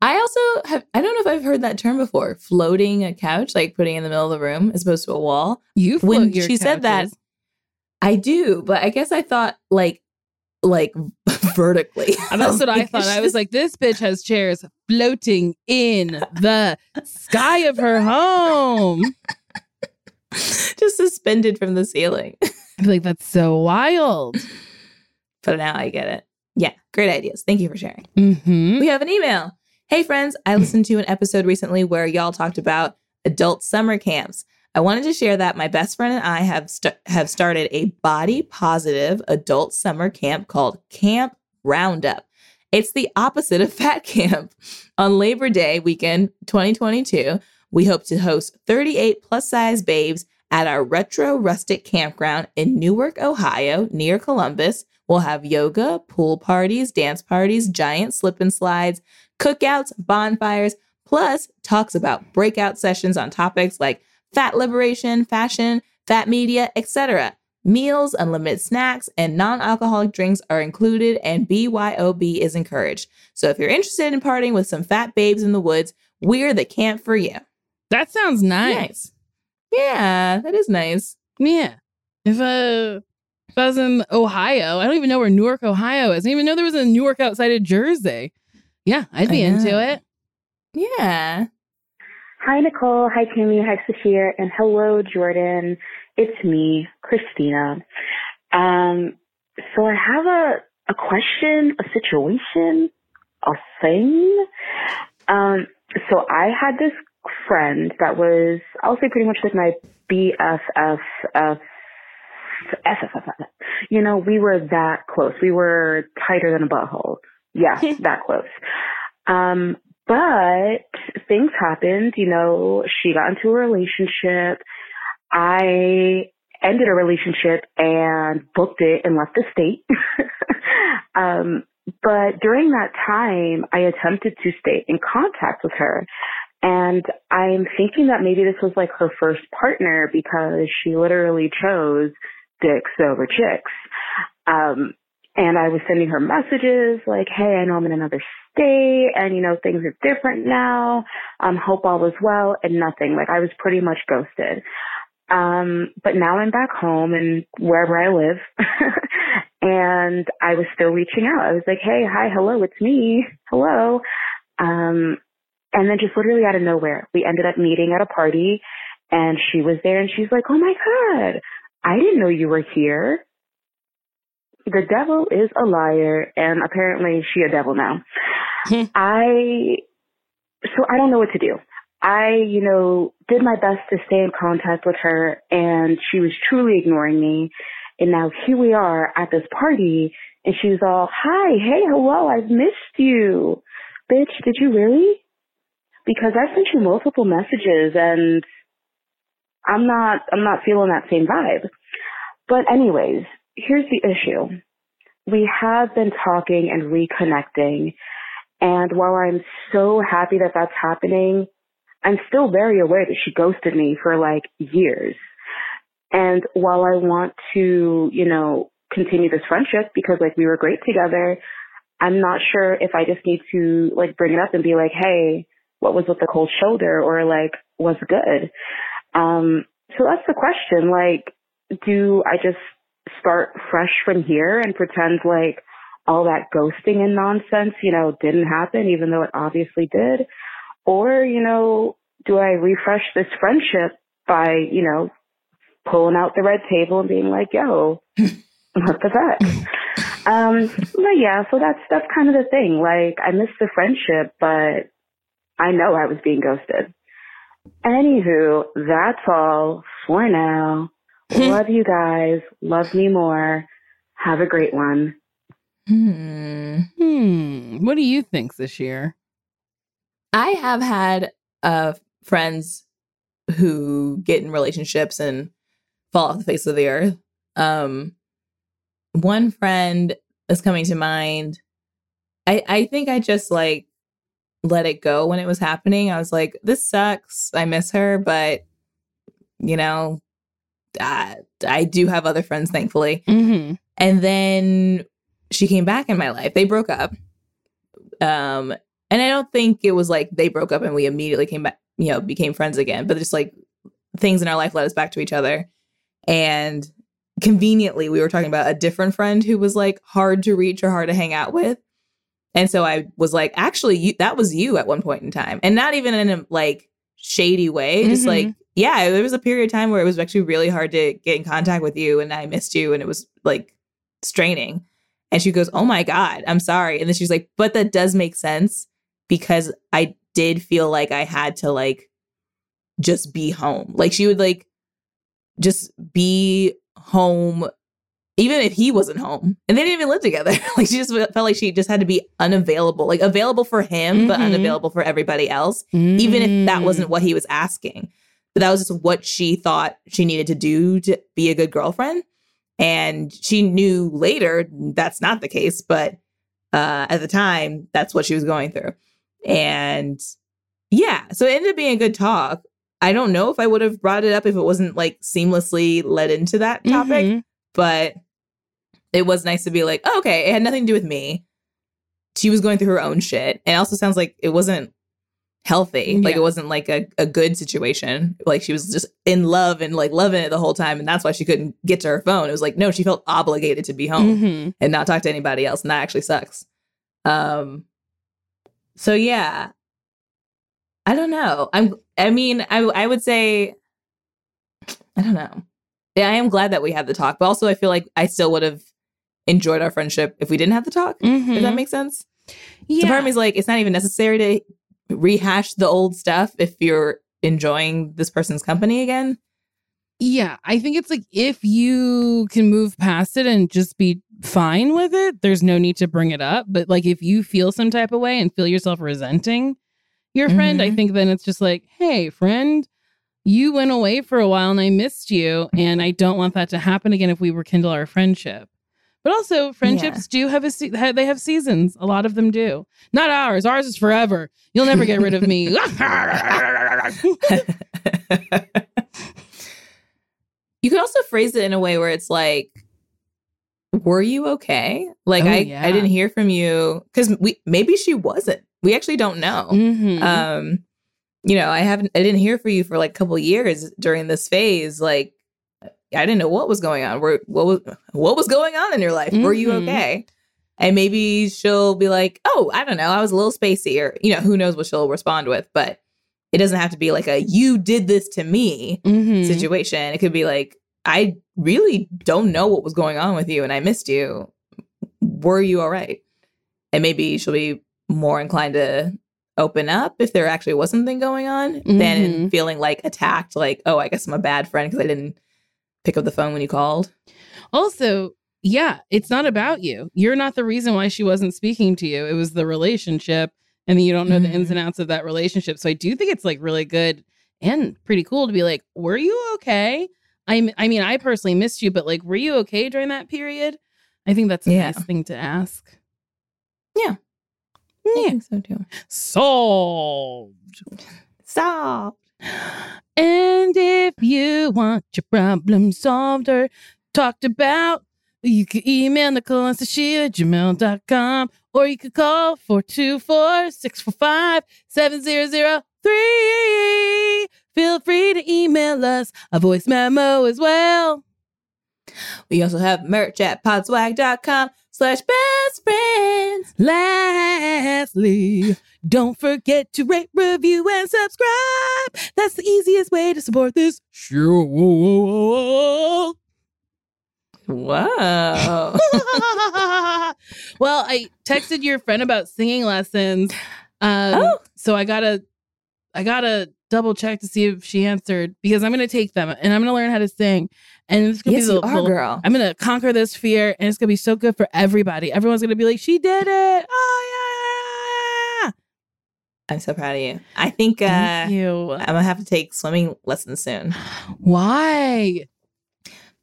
I also have, I don't know if I've heard that term before, floating a couch, like putting in the middle of the room as opposed to a wall. You float when your she couches. Said that, I do, but I guess I thought like vertically. That's what I thought. I was like, this bitch has chairs floating in the sky of her home. Just suspended from the ceiling. I feel like that's so wild. But now I get it. Yeah, great ideas. Thank you for sharing. Mm-hmm. We have an email. Hey, friends. I listened to an episode recently where y'all talked about adult summer camps. I wanted to share that my best friend and I have started a body positive adult summer camp called Camp Roundup. It's the opposite of Fat Camp. On Labor Day weekend 2022, we hope to host 38 plus size babes at our retro rustic campground in Newark, Ohio, near Columbus. We'll have yoga, pool parties, dance parties, giant slip and slides, cookouts, bonfires, plus talks about breakout sessions on topics like fat liberation, fashion, fat media, etc. Meals, unlimited snacks, and non-alcoholic drinks are included, and BYOB is encouraged. So if you're interested in partying with some fat babes in the woods, we're the camp for you. That sounds nice. Yeah, that is nice. Yeah. If I was in Ohio, I don't even know where Newark, Ohio is. I didn't even know there was a Newark outside of Jersey. Yeah, I'd be into it. Yeah. Hi, Nicole. Hi, Tammy. Hi, Sasheer. And hello, Jordan. It's me, Christina. So I have a question, a situation, a thing. So I had this friend that was, I'll say pretty much like my BFF, you know, we were that close. We were tighter than a butthole. Yeah, that close. But things happened, you know, she got into a relationship. I ended a relationship and booked it and left the state. But during that time, I attempted to stay in contact with her. And I'm thinking that maybe this was like her first partner because she literally chose dicks over chicks. And I was sending her messages like, hey, I know I'm in another state and, you know, things are different now. Hope all was well and nothing. Like I was pretty much ghosted. But now I'm back home and wherever I live and I was still reaching out. I was like, hey, hi, hello, it's me. Hello. And then just literally out of nowhere, we ended up meeting at a party and she was there and she's like, oh my God, I didn't know you were here. The devil is a liar. And apparently she a devil now. So I don't know what to do. You know, did my best to stay in contact with her and she was truly ignoring me. And now here we are at this party and she's all, hi, hey, hello, I've missed you. Bitch, did you really? Because I sent you multiple messages and I'm not feeling that same vibe. But anyways, here's the issue. We have been talking and reconnecting. And while I'm so happy that that's happening, I'm still very aware that she ghosted me for like years. And while I want to, you know, continue this friendship because like we were great together, I'm not sure if I just need to like bring it up and be like, hey, what was with the cold shoulder, or like what's good? So that's the question. Like, do I just start fresh from here and pretend like all that ghosting and nonsense, you know, didn't happen, even though it obviously did? Or, you know, do I refresh this friendship by, you know, pulling out the red table and being like, yo, what the fuck? But yeah, so that's kind of the thing. Like, I missed the friendship, but I know I was being ghosted. Anywho, that's all for now. Love you guys. Love me more. Have a great one. What do you think, Sasheer? I have had friends who get in relationships and fall off the face of the earth. One friend is coming to mind. I think I just like let it go when it was happening. I was like, this sucks. I miss her, but you know, I do have other friends, thankfully. Mm-hmm. And then she came back in my life. They broke up. And I don't think it was like they broke up and we immediately came back, you know, became friends again, but just like things in our life led us back to each other. And conveniently, we were talking about a different friend who was like hard to reach or hard to hang out with. And so I was like, actually, that was you at one point in time. And not even in a like shady way. Just like, yeah, there was a period of time where it was actually really hard to get in contact with you. And I missed you. And it was like straining. And she goes, oh, my God, I'm sorry. And then she's like, but that does make sense because I did feel like I had to like just be home. Like she would like just be home even if he wasn't home, and they didn't even live together. Like she just felt like she just had to be unavailable, like available for him, but unavailable for everybody else, even if that wasn't what he was asking. But that was just what she thought she needed to do to be a good girlfriend. And she knew later that's not the case, but at the time, that's what she was going through. And yeah, so it ended up being a good talk. I don't know if I would have brought it up if it wasn't like seamlessly led into that topic, but it was nice to be like, oh, okay, it had nothing to do with me. She was going through her own shit. And it also sounds like it wasn't healthy. Yeah. Like it wasn't like a good situation. Like she was just in love and like loving it the whole time. And that's why she couldn't get to her phone. It was like, no, she felt obligated to be home and not talk to anybody else. And that actually sucks. So yeah, I don't know. I mean, I would say, I don't know. Yeah, I am glad that we had the talk, but also I feel like I still would have enjoyed our friendship if we didn't have the talk. If that makes sense. Yeah. So part of me is like, it's not even necessary to rehash the old stuff if you're enjoying this person's company again. Yeah, I think it's like if you can move past it and just be fine with it, there's no need to bring it up. But like if you feel some type of way and feel yourself resenting your friend, I think then it's just like, hey, friend, you went away for a while and I missed you. And I don't want that to happen again if we rekindle our friendship. But also friendships do have they have seasons. A lot of them do. Not ours. Ours is forever. You'll never get rid of me. You could also phrase it in a way where it's like, were you okay? Like, I didn't hear from you because maybe she wasn't. We actually don't know. You know, I didn't hear from you for like a couple of years during this phase. Like, I didn't know what was going on. What was going on in your life? Were you okay? And maybe she'll be like, oh, I don't know. I was a little spacey, or, you know, who knows what she'll respond with. But it doesn't have to be like a you did this to me situation. It could be like, I really don't know what was going on with you and I missed you. Were you all right? And maybe she'll be more inclined to open up if there actually was something going on than feeling like attacked, like, oh, I guess I'm a bad friend because I didn't pick up the phone when you called. Also, yeah, it's not about you. You're not the reason why she wasn't speaking to you. It was the relationship, and then you don't know the ins and outs of that relationship. So I do think it's like really good and pretty cool to be like, were you okay? I mean, I personally missed you, but like, were you okay during that period? I think that's a nice thing to ask. Yeah. I think so too. Solved. solved. And if you want your problem solved or talked about, you can email Nicole and Sasheer at gmail.com, or you can call 424-645-7003. Feel free to email us a voice memo as well. We also have merch at podswag.com/bestfriends. Lastly, don't forget to rate, review, and subscribe. That's the easiest way to support this show. Wow. Well, I texted your friend about singing lessons. So I gotta double check to see if she answered, because I'm gonna take them and I'm gonna learn how to sing. And it's gonna be the girl. I'm gonna conquer this fear, and it's gonna be so good for everybody. Everyone's gonna be like, she did it. Oh yeah. I'm so proud of you. I think thank you. I'm gonna have to take swimming lessons soon. Why?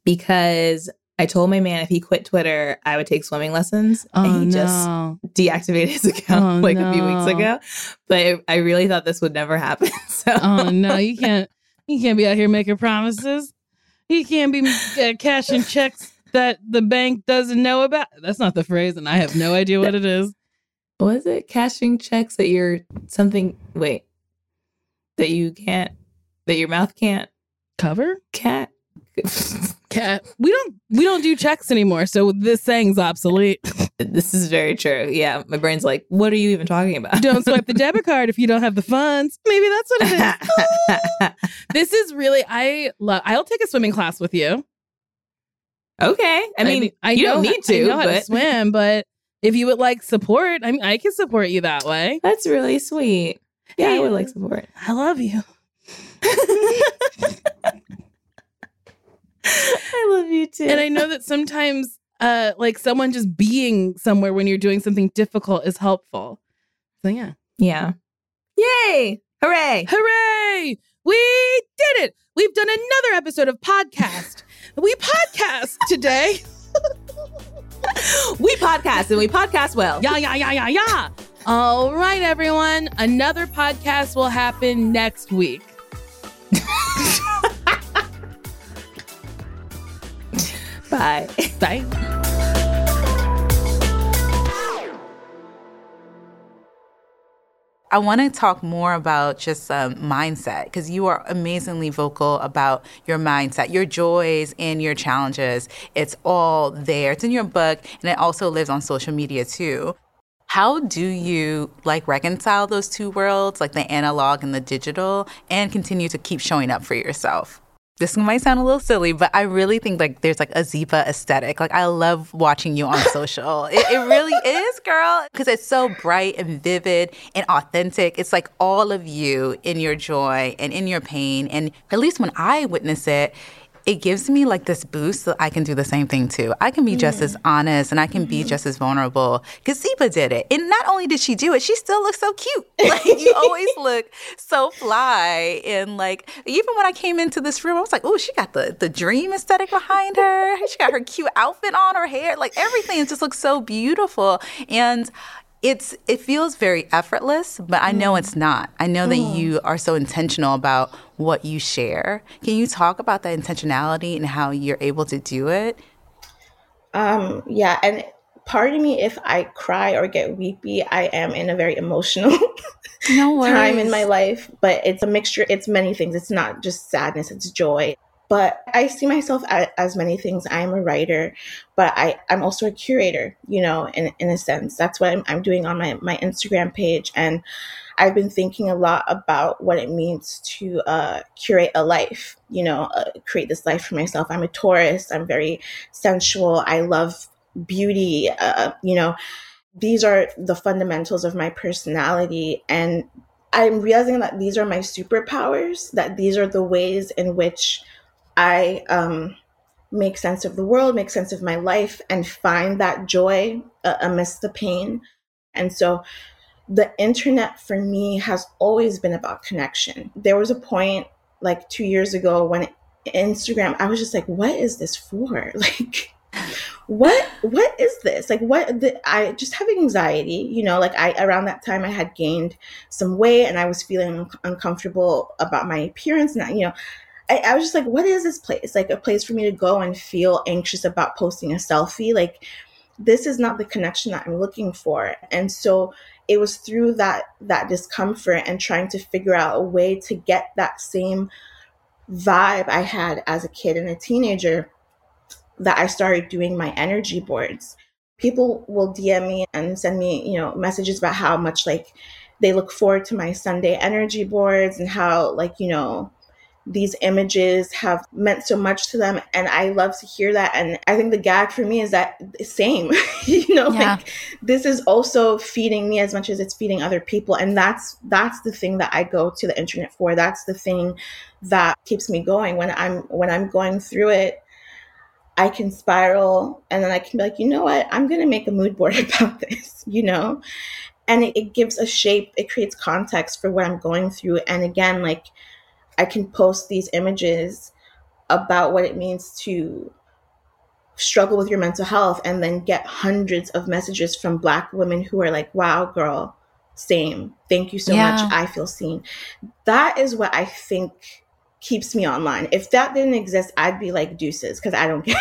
Because I told my man if he quit Twitter, I would take swimming lessons. Oh, and he just deactivated his account a few weeks ago. But I really thought this would never happen. So. Oh, no, you can't be out here making promises. You can't be cashing checks that the bank doesn't know about. That's not the phrase, and I have no idea what it is. What is it? Cashing checks that you're something, wait, that you can't, that your mouth can't cover? Cat. Cat. We don't do checks anymore, so this saying's obsolete. This is very true. Yeah, my brain's like, what are you even talking about? Don't swipe the debit card if you don't have the funds. Maybe that's what it is. This is really, I'll take a swimming class with you. Okay. I mean, I know how to swim, but if you would like support, I mean, I can support you that way. That's really sweet. Yeah, hey, I would like support. I love you. I love you too. And I know that sometimes like someone just being somewhere when you're doing something difficult is helpful. So yeah. Yeah. Yay! Hooray! Hooray! We did it! We've done another episode of podcast. We podcast today. We podcast and we podcast well. Yeah, yeah, yeah, yeah, yeah. All right, everyone. Another podcast will happen next week. Bye. Bye. I want to talk more about just mindset, because you are amazingly vocal about your mindset, your joys and your challenges. It's all there. It's in your book, and it also lives on social media too. How do you like reconcile those two worlds, like the analog and the digital, and continue to keep showing up for yourself? This might sound a little silly, but I really think like there's like a Zepa aesthetic. Like I love watching you on social. It really is, girl, because it's so bright and vivid and authentic. It's like all of you in your joy and in your pain. And at least when I witness it, it gives me like this boost that I can do the same thing too. I can be just as honest and I can be just as vulnerable, because Zepa did it. And not only did she do it, she still looks so cute. Like you always look so fly. And like, even when I came into this room, I was like, oh, she got the dream aesthetic behind her. She got her cute outfit on, her hair, like everything just looks so beautiful. And it feels very effortless, but I know it's not. I know that you are so intentional about what you share. Can you talk about that intentionality and how you're able to do it? Yeah, and pardon me if I cry or get weepy. I am in a very emotional time in my life, but it's a mixture. It's many things. It's not just sadness. It's joy. But I see myself as many things. I'm a writer, but I'm also a curator, you know, in a sense. That's what I'm doing on my Instagram page. And I've been thinking a lot about what it means to curate a life, you know, create this life for myself. I'm a Taurus. I'm very sensual. I love beauty. You know, these are the fundamentals of my personality. And I'm realizing that these are my superpowers, that these are the ways in which I make sense of the world, make sense of my life, and find that joy amidst the pain. And so the internet for me has always been about connection. There was a point like 2 years ago when Instagram, I was just like, what is this for? Like, what is this? Like, I just have anxiety, you know, like around that time I had gained some weight and I was feeling uncomfortable about my appearance. And, you know, I was just like, what is this place? Like a place for me to go and feel anxious about posting a selfie. Like, this is not the connection that I'm looking for. And so it was through that discomfort and trying to figure out a way to get that same vibe I had as a kid and a teenager that I started doing my energy boards. People will DM me and send me, you know, messages about how much like they look forward to my Sunday energy boards and how like, you know, these images have meant so much to them. And I love to hear that. And I think the gag for me is that same, you know, like this is also feeding me as much as it's feeding other people. And that's the thing that I go to the internet for. That's the thing that keeps me going. When I'm going through it, I can spiral and then I can be like, you know what, I'm going to make a mood board about this, you know, and it gives a shape, it creates context for what I'm going through. And again, like I can post these images about what it means to struggle with your mental health and then get hundreds of messages from Black women who are like, wow, girl, same. Thank you so much. I feel seen. That is what I think keeps me online. If that didn't exist, I'd be like deuces because I don't get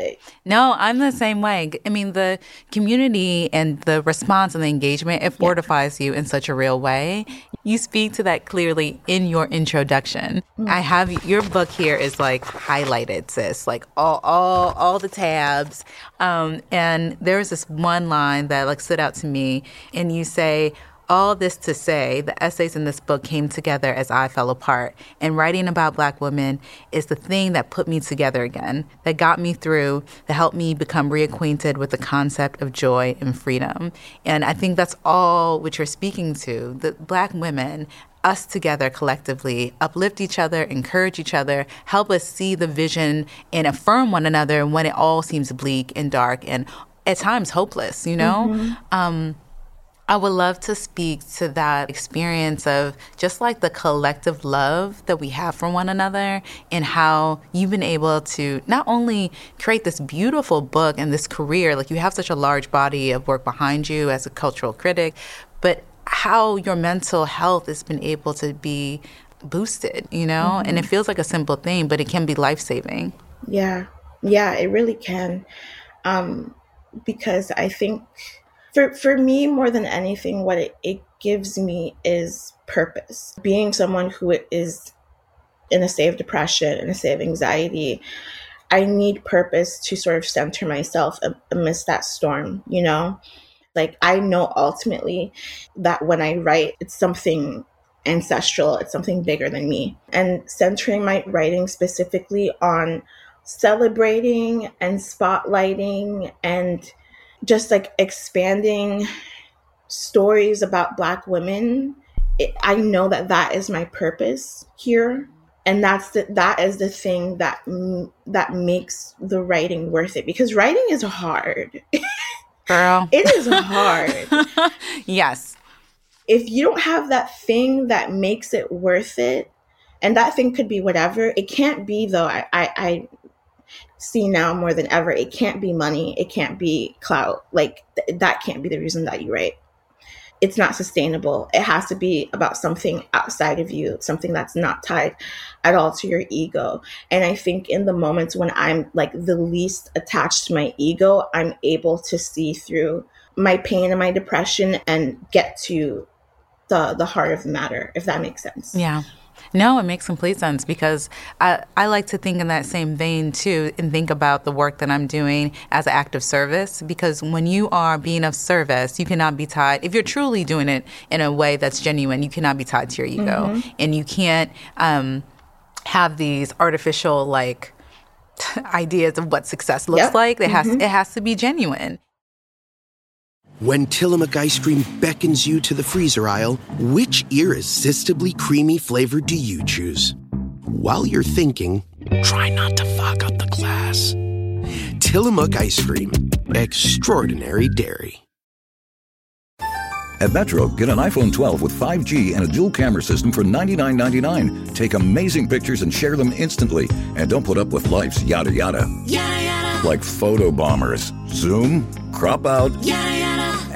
it. No, I'm the same way. I mean, the community and the response and the engagement, it fortifies you in such a real way. You speak to that clearly in your introduction. Mm. I have your book here is like highlighted, sis, like all the tabs. And there was this one line that like stood out to me, and you say, all this to say, the essays in this book came together as I fell apart, and writing about Black women is the thing that put me together again, that got me through, that helped me become reacquainted with the concept of joy and freedom. And I think that's all which you're speaking to, the Black women, us together collectively, uplift each other, encourage each other, help us see the vision and affirm one another when it all seems bleak and dark and at times hopeless, you know? I would love to speak to that experience of just like the collective love that we have for one another and how you've been able to not only create this beautiful book and this career, like you have such a large body of work behind you as a cultural critic, but how your mental health has been able to be boosted, you know? And it feels like a simple thing, but it can be life-saving. Yeah, it really can. Because I think For me, more than anything, what it gives me is purpose. Being someone who is in a state of depression, in a state of anxiety, I need purpose to sort of center myself amidst that storm, you know? Like, I know ultimately that when I write, it's something ancestral, it's something bigger than me. And centering my writing specifically on celebrating and spotlighting and just like expanding stories about Black women, I know that is my purpose here, and that is the thing that makes the writing worth it, because writing is hard. Girl, it is hard. Yes. If you don't have that thing that makes it worth it, and that thing could be whatever, it can't be though. I see now more than ever, it can't be money, it can't be clout, like that can't be the reason that you write. It's not sustainable. It has to be about something outside of you, something that's not tied at all to your ego. And I think in the moments when I'm like the least attached to my ego, I'm able to see through my pain and my depression and get to the heart of the matter, if that makes sense. Yeah. No, it makes complete sense, because I like to think in that same vein, too, and think about the work that I'm doing as an act of service, because when you are being of service, you cannot be tied. If you're truly doing it in a way that's genuine, you cannot be tied to your ego. Mm-hmm. And you can't have these artificial, like, ideas of what success looks like. It has to be genuine. When Tillamook ice cream beckons you to the freezer aisle, which irresistibly creamy flavor do you choose? While you're thinking, try not to fog up the glass. Tillamook ice cream. Extraordinary dairy. At Metro, get an iPhone 12 with 5G and a dual camera system for $99.99. Take amazing pictures and share them instantly. And don't put up with life's yada yada. Yada yada. like photo bombers. Zoom, crop out, yada yada,